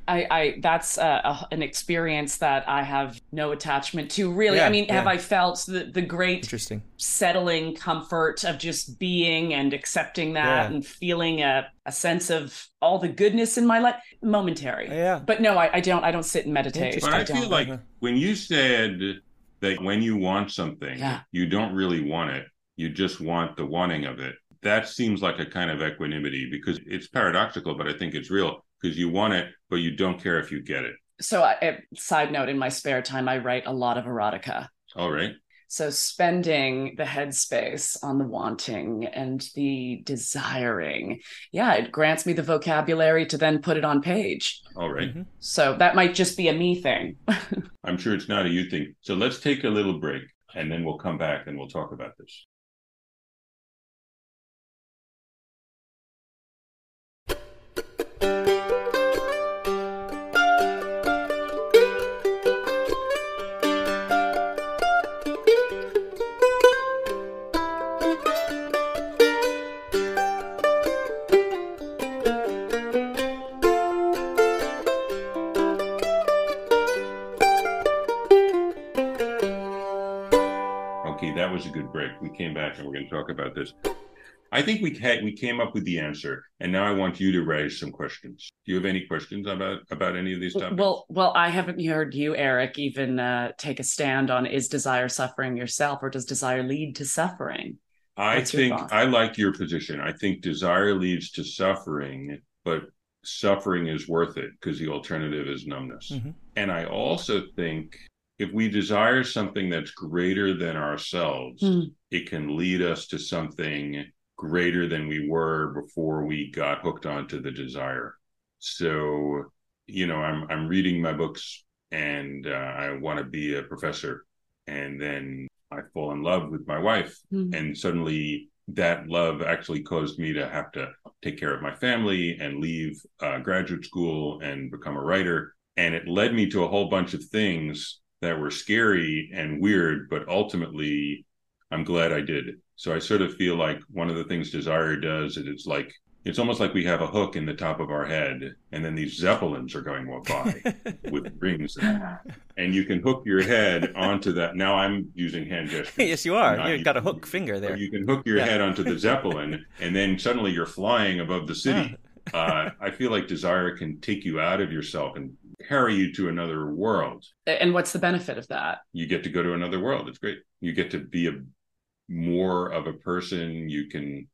That's an experience that I have no attachment to, really. Yeah, I mean, yeah. Have I felt the great settling comfort of just being and accepting that, yeah, and feeling a sense of all the goodness in my life? Momentary. Yeah. But no, I don't sit and meditate. But I feel like when you said that when you want something, yeah, you don't really want it, you just want the wanting of it. That seems like a kind of equanimity, because it's paradoxical, but I think it's real. Because you want it, but you don't care if you get it. So, side note, in my spare time, I write a lot of erotica. All right. So spending the headspace on the wanting and the desiring, yeah, it grants me the vocabulary to then put it on page. All right. Mm-hmm. So that might just be a me thing. I'm sure it's not a you thing. So let's take a little break, and then we'll come back and we'll talk about this. Came back and we're going to talk about this. I think we came up with the answer, and now I want you to raise some questions. Do you have any questions about any of these topics? Well, I haven't heard you, Eric, even take a stand on, is desire suffering yourself, or does desire lead to suffering? I like your position. I think desire leads to suffering, but suffering is worth it because the alternative is numbness. Mm-hmm. And I also think if we desire something that's greater than ourselves, it can lead us to something greater than we were before we got hooked onto the desire. So, you know, I'm reading my books, and I want to be a professor. And then I fall in love with my wife. And suddenly that love actually caused me to have to take care of my family and leave graduate school and become a writer. And it led me to a whole bunch of things that were scary and weird, but ultimately I'm glad I did. So I sort of feel like one of the things desire does is it's almost like we have a hook in the top of our head, and then these zeppelins are going by with rings, and you can hook your head onto that. Now I'm using hand gestures. Yes, you are. You've got a hook finger there. You can hook your head onto the zeppelin, and then suddenly you're flying above the city. I feel like desire can take you out of yourself and carry you to another world. And what's the benefit of that? You get to go to another world. It's great. You get to be more of a person. You can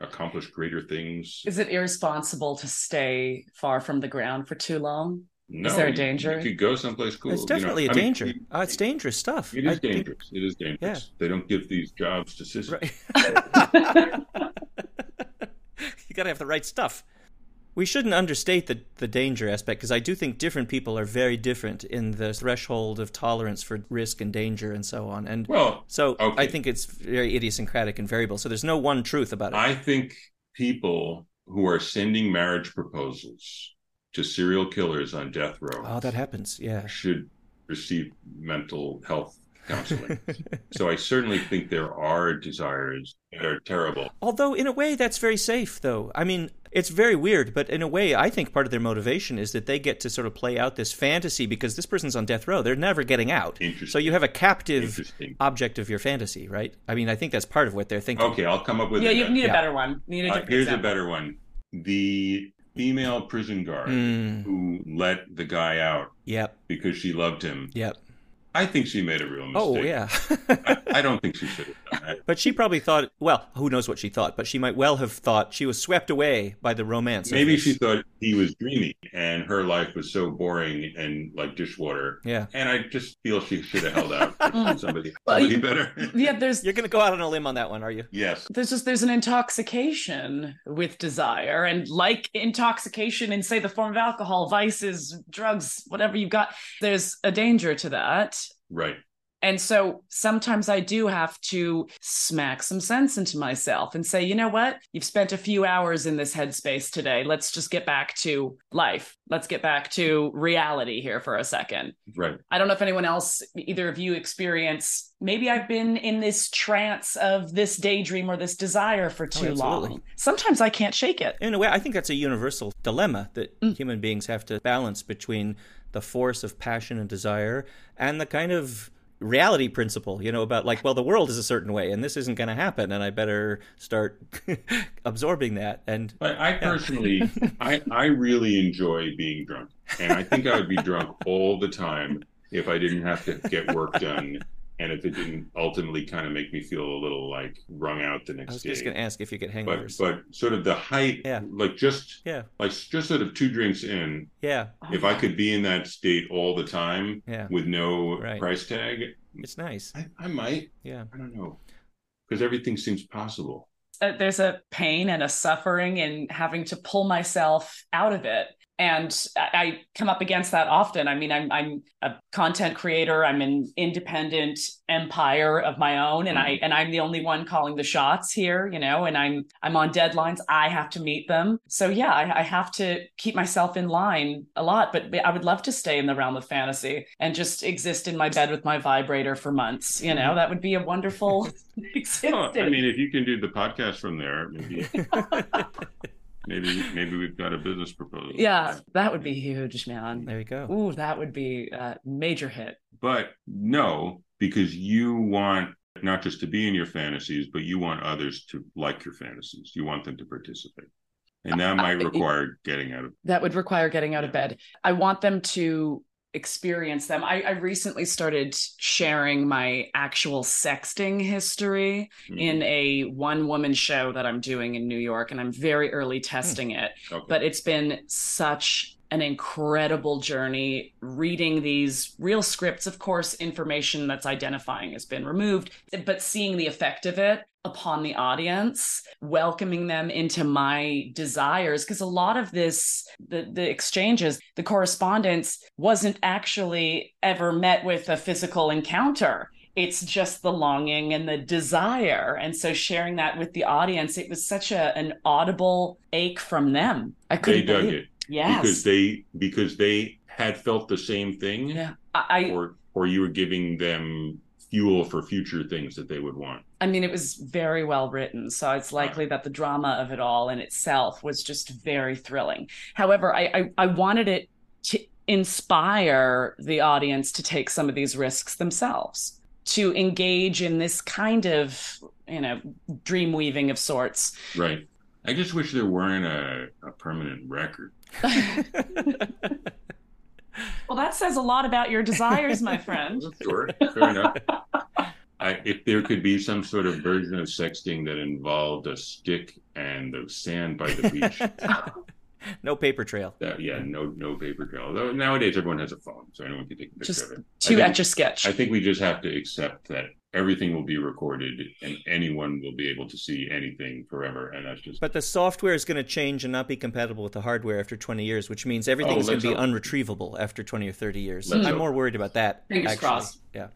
accomplish greater things. Is it irresponsible to stay far from the ground for too long? No. Is there a danger? You could go someplace cool. It's definitely a danger. It's dangerous stuff. It is dangerous. Yeah. They don't give these jobs to sisters. Right. You got to have the right stuff. We shouldn't understate the danger aspect, because I do think different people are very different in the threshold of tolerance for risk and danger and so on. And I think it's very idiosyncratic and variable. So there's no one truth about it. I think people who are sending marriage proposals to serial killers on death row that happens, yeah, should receive mental health counseling. So I certainly think there are desires that are terrible. Although in a way that's very safe, though. I mean, it's very weird, but in a way, I think part of their motivation is that they get to sort of play out this fantasy, because this person's on death row. They're never getting out. So you have a captive object of your fantasy, right? I mean, I think that's part of what they're thinking. Okay, I'll come up with you need a better one. You need here's example. A better one. The female prison guard who let the guy out because she loved him. Yep. I think she made a real mistake. Oh, yeah. I don't think she should have done that. But she probably thought, well, who knows what she thought, but she might well have thought she was swept away by the romance. Maybe she thought he was dreamy and her life was so boring and like dishwater. Yeah. And I just feel she should have held out for somebody better. Yeah, you're going to go out on a limb on that one, are you? Yes. There's an intoxication with desire, and like intoxication in, say, the form of alcohol, vices, drugs, whatever you've got, there's a danger to that. Right. And so sometimes I do have to smack some sense into myself and say, you know what? You've spent a few hours in this headspace today. Let's just get back to life. Let's get back to reality here for a second. Right. I don't know if anyone else, either of you, experience, maybe I've been in this trance of this daydream or this desire for too long. Sometimes I can't shake it. In a way, I think that's a universal dilemma that human beings have to balance between the force of passion and desire and the kind of reality principle, you know, about like, well, the world is a certain way and this isn't going to happen and I better start absorbing that. And I personally, I really enjoy being drunk, and I think I would be drunk all the time if I didn't have to get work done. And if it didn't ultimately kind of make me feel a little like wrung out the next day. I was just going to ask if you get hangovers. But sort of the height, like just sort of two drinks in. Yeah. If I could be in that state all the time with no price tag. It's nice. I might. Yeah. I don't know. Because everything seems possible. There's a pain and a suffering in having to pull myself out of it. And I come up against that often. I mean, I'm a content creator. I'm an independent empire of my own, and I'm the only one calling the shots here, you know. And I'm on deadlines. I have to meet them. So yeah, I have to keep myself in line a lot. But I would love to stay in the realm of fantasy and just exist in my bed with my vibrator for months. You know, that would be a wonderful existence. I mean, if you can do the podcast from there, maybe. Maybe we've got a business proposal. Yeah, that would be huge, man. There you go. Ooh, that would be a major hit. But no, because you want not just to be in your fantasies, but you want others to like your fantasies. You want them to participate. And that might require getting out of bed. That would require getting out of bed. I want them to experience them. I recently started sharing my actual sexting history in a one-woman show that I'm doing in New York, and I'm very early testing it. Okay. But it's been such an incredible journey reading these real scripts. Of course, information that's identifying has been removed, but seeing the effect of it upon the audience, welcoming them into my desires. Because a lot of this, the exchanges, the correspondence wasn't actually ever met with a physical encounter. It's just the longing and the desire. And so sharing that with the audience, it was such an audible ache from them. I couldn't believe it. They dug it. Yes. Because they had felt the same thing. Yeah. Or you were giving them fuel for future things that they would want. I mean, it was very well written, so it's likely that the drama of it all in itself was just very thrilling. However, I wanted it to inspire the audience to take some of these risks themselves, to engage in this kind of, you know, dream weaving of sorts. Right. I just wish there weren't a permanent record. Well, that says a lot about your desires, my friend. Sure, fair enough. If there could be some sort of version of sexting that involved a stick and the sand by the beach. No paper trail. No paper trail. Although nowadays everyone has a phone, so anyone can take a picture of it. To etch a sketch. I think we just have to accept that everything will be recorded and anyone will be able to see anything forever. And that's just... But the software is going to change and not be compatible with the hardware after 20 years, which means everything is going to be unretrievable after 20 or 30 years. I'm more worried about that. Fingers crossed. Yeah.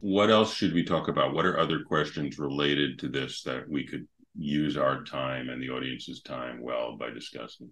What else should we talk about? What are other questions related to this that we could use our time and the audience's time well by discussing?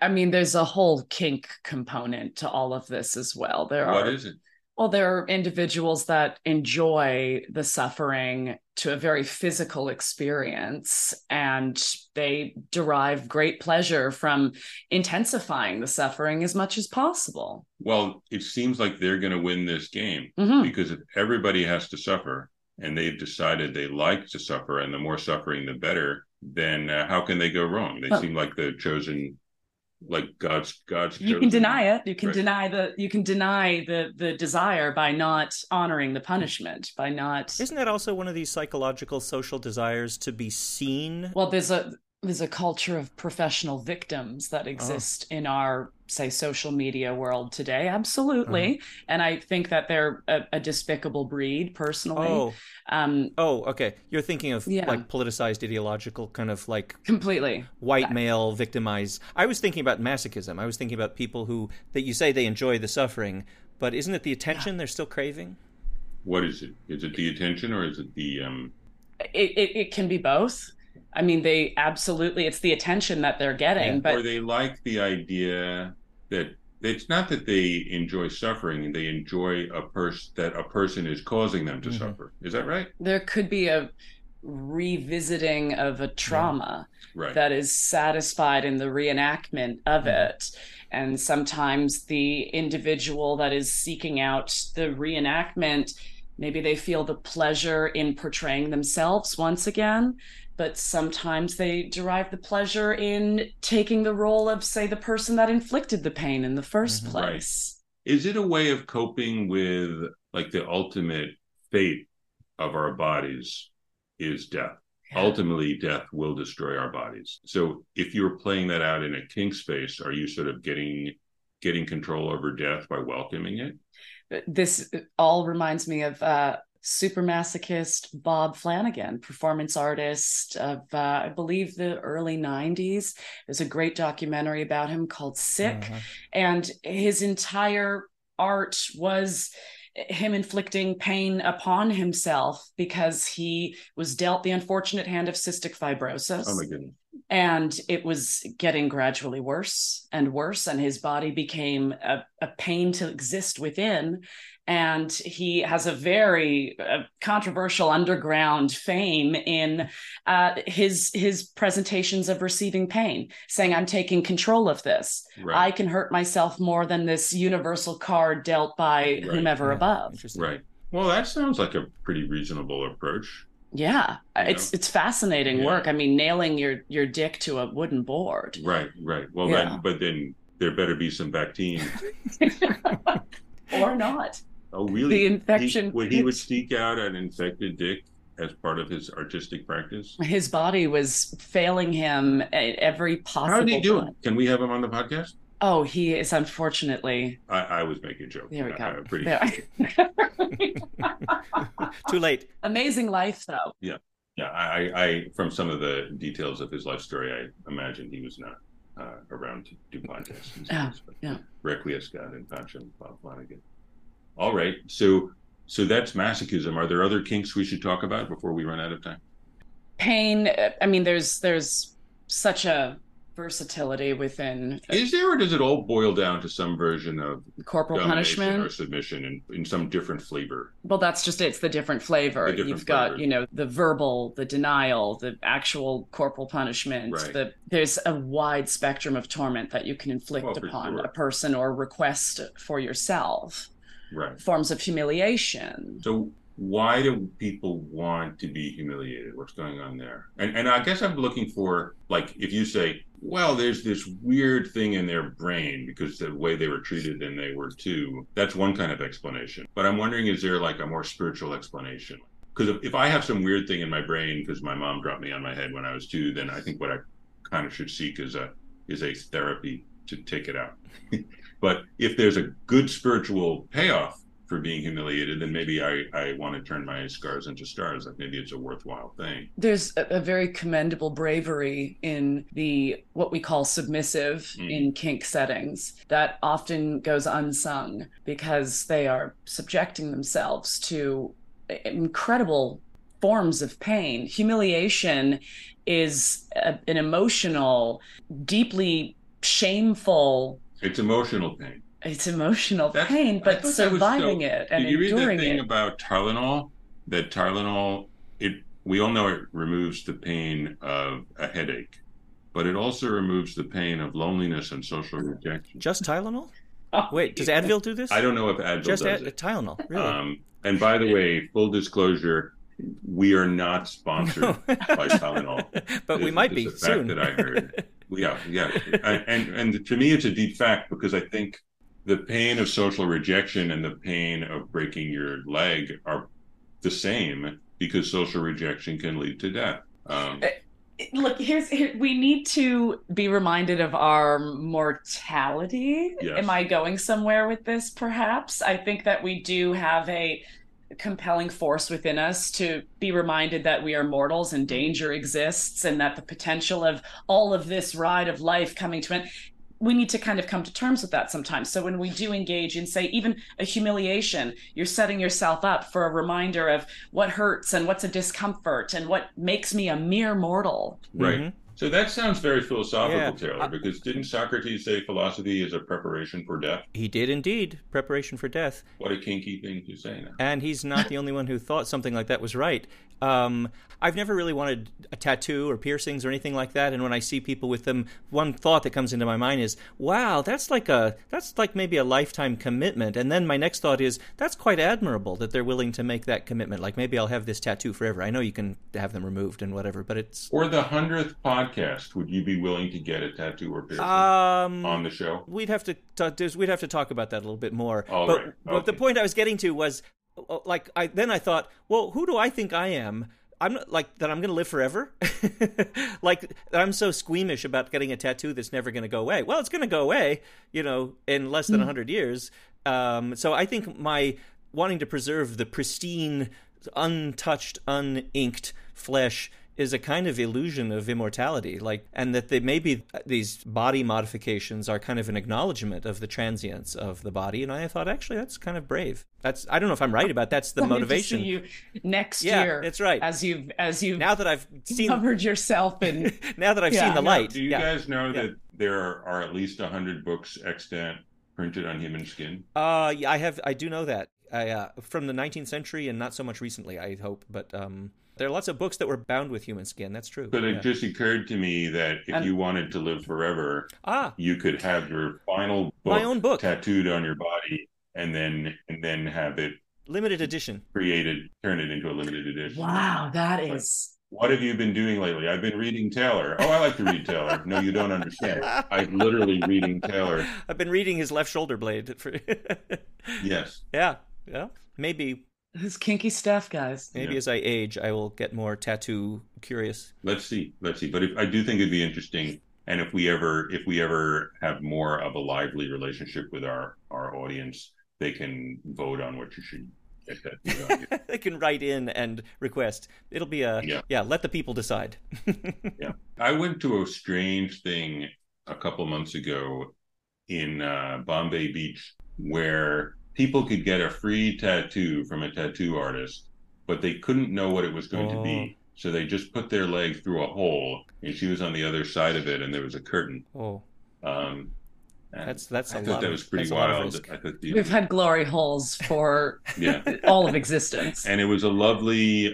I mean, there's a whole kink component to all of this as well. What is it? Well, there are individuals that enjoy the suffering to a very physical experience, and they derive great pleasure from intensifying the suffering as much as possible. Well, it seems like they're going to win this game, because if everybody has to suffer and they've decided they like to suffer, and the more suffering, the better, then how can they go wrong? They seem like the chosen... Like God's. You can deny it. You can deny the desire by not honoring the punishment, by not. Isn't that also one of these psychological social desires to be seen? Well, there's a culture of professional victims that exist in our, say, social media world today. Absolutely. And I think that they're a despicable breed, personally. Okay. You're thinking of like politicized, ideological, kind of like completely white male victimized. I was thinking about masochism. I was thinking about people who, that you say they enjoy the suffering, But isn't it the attention they're still craving? What is it? Is it the attention or is it the... It can be both. I mean, they absolutely, it's the attention that they're getting. But... Or they like the idea that it's not that they enjoy suffering, they enjoy a person is causing them to suffer. Is that right? There could be a revisiting of a trauma that is satisfied in the reenactment of it. And sometimes the individual that is seeking out the reenactment, maybe they feel the pleasure in portraying themselves once again, but sometimes they derive the pleasure in taking the role of, say, the person that inflicted the pain in the first place. Right. Is it a way of coping with, like, the ultimate fate of our bodies is death? Ultimately, death will destroy our bodies. So if you're playing that out in a kink space, are you sort of getting control over death by welcoming it? This all reminds me of supermasochist Bob Flanagan, performance artist of, I believe, the early 90s. There's a great documentary about him called Sick. And his entire art was him inflicting pain upon himself because he was dealt the unfortunate hand of cystic fibrosis. Oh my goodness. And it was getting gradually worse and worse, and his body became a pain to exist within. And he has a very controversial underground fame in his presentations of receiving pain, saying, I'm taking control of this. Right. I can hurt myself more than this universal card dealt by whomever above. Right. Well, that sounds like a pretty reasonable approach. Yeah, it's fascinating work. I mean, nailing your dick to a wooden board. Right. Well, but then there better be some vaccine. Or not. Oh, really? The infection. He would seek out an infected dick as part of his artistic practice? His body was failing him at every possible time. How did he do it? Can we have him on the podcast? Oh, he is, unfortunately. I was making a joke. There we go. Too late. Amazing life, though. Yeah. I from some of the details of his life story, I imagined he was not around to do podcasts. Reckless God and Pancho Bob Flanagan. All right. So that's masochism. Are there other kinks we should talk about before we run out of time? Pain. I mean, there's such a versatility within. Is there, or does it all boil down to some version of corporal punishment or submission in some different flavor? Well, that's just it. It's the different flavor. You've got, the verbal, the denial, the actual corporal punishment. Right. There's a wide spectrum of torment that you can inflict upon a person or request for yourself. Right. Forms of humiliation. So why do people want to be humiliated? What's going on there? And I guess I'm looking for, like, if you say, well, there's this weird thing in their brain because the way they were treated and they were too, that's one kind of explanation. But I'm wondering, is there like a more spiritual explanation? Because if I have some weird thing in my brain because my mom dropped me on my head when I was 2, then I think what I kind of should seek is a therapy to take it out. But if there's a good spiritual payoff for being humiliated, then maybe I want to turn my scars into stars. Like, maybe it's a worthwhile thing. There's a very commendable bravery in the what we call submissive in kink settings that often goes unsung because they are subjecting themselves to incredible forms of pain. Humiliation is an emotional, deeply shameful. It's emotional pain. It's emotional pain, but surviving it and enduring it. Did you read the thing about Tylenol? That Tylenol, we all know it removes the pain of a headache, but it also removes the pain of loneliness and social rejection. Just Tylenol? Oh, wait, does Advil do this? I don't know if Advil does it. Just Tylenol, really? And by the way, full disclosure, we are not sponsored by Tylenol. But we might be soon. It's a fact that I heard. Yeah. And to me, it's a deep fact because I think the pain of social rejection and the pain of breaking your leg are the same because social rejection can lead to death. Look, we need to be reminded of our mortality. Yes. Am I going somewhere with this, perhaps? I think that we do have a compelling force within us to be reminded that we are mortals and danger exists and that the potential of all of this ride of life coming to an end. we need to kind of come to terms with that sometimes. So when we do engage in, say, even a humiliation, you're setting yourself up for a reminder of what hurts and what's a discomfort and what makes me a mere mortal. Right. Mm-hmm. So that sounds very philosophical, yeah. Taylor, because didn't Socrates say philosophy is a preparation for death? He did indeed. Preparation for death. What a kinky thing to say now. And he's not the only one who thought something like that was right. I've never really wanted a tattoo or piercings or anything like that. And when I see people with them, one thought that comes into my mind is, wow, that's like maybe a lifetime commitment. And then my next thought is, that's quite admirable that they're willing to make that commitment. Like, maybe I'll have this tattoo forever. I know you can have them removed and whatever, but it's... Or the 100th podcast, would you be willing to get a tattoo or piercing on the show? We'd have to talk about that a little bit more. But the point I was getting to was, like, I thought, well, who do I think I am? I'm not, like, that I'm going to live forever. Like, I'm so squeamish about getting a tattoo that's never going to go away. Well, it's going to go away, you know, in less than 100 years. So I think my wanting to preserve the pristine, untouched, uninked flesh is a kind of illusion of immortality, like, and that maybe these body modifications are kind of an acknowledgement of the transience of the body. And I thought, actually, that's kind of brave. I don't know if I'm right about that's the motivation. To see you next year, that's right. As you've now that I've covered yourself and now that I've seen the light. Do you guys know that there are at least 100 books extant printed on human skin? Yeah, I do know that. From the 19th century and not so much recently, I hope, but. There are lots of books that were bound with human skin. That's true. But it just occurred to me that if you wanted to live forever, you could have your final book tattooed on your body and then have it limited edition created, turn it into a limited edition. Wow, that is... What have you been doing lately? I've been reading Taylor. Oh, I like to read Taylor. No, you don't understand. I'm literally reading Taylor. I've been reading his left shoulder blade. Yes. Yeah. Maybe... This kinky stuff, guys. Maybe as I age, I will get more tattoo curious. Let's see. But I do think it'd be interesting, and if we ever have more of a lively relationship with our audience, they can vote on what you should get tattooed on. They can write in and request. It'll be let the people decide. Yeah, I went to a strange thing a couple months ago in Bombay Beach where people could get a free tattoo from a tattoo artist, but they couldn't know what it was going to be. So they just put their leg through a hole, and she was on the other side of it, and there was a curtain. Oh, that's I thought that was pretty wild. We've had glory holes for all of existence. And it was a lovely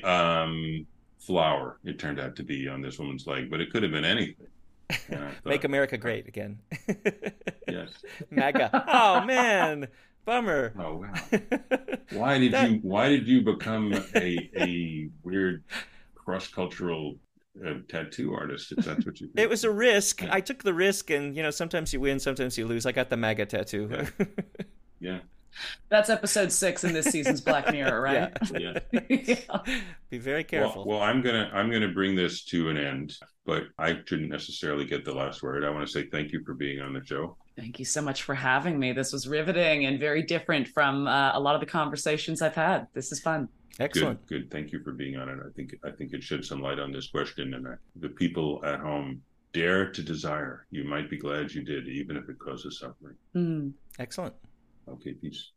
flower, it turned out to be, on this woman's leg, but it could have been anything. Thought, Make America Great Again. Yes. MAGA. Oh, man. Bummer. Oh, wow. Why did you become a weird cross-cultural tattoo artist, if that's what you did? It was a risk. I took the risk, and, you know, sometimes you win, sometimes you lose. I got the MAGA tattoo. Yeah. That's episode 6 in this season's Black Mirror, right? Yeah. Be very careful. Well, I'm gonna bring this to an end, but I didn't necessarily get the last word. I want to say thank you for being on the show. Thank you so much for having me. This was riveting and very different from a lot of the conversations I've had. This is fun. Excellent. Good. Thank you for being on it. I think it shed some light on this question, and the people at home, dare to desire. You might be glad you did, even if it causes suffering. Mm. Excellent. Okay, peace.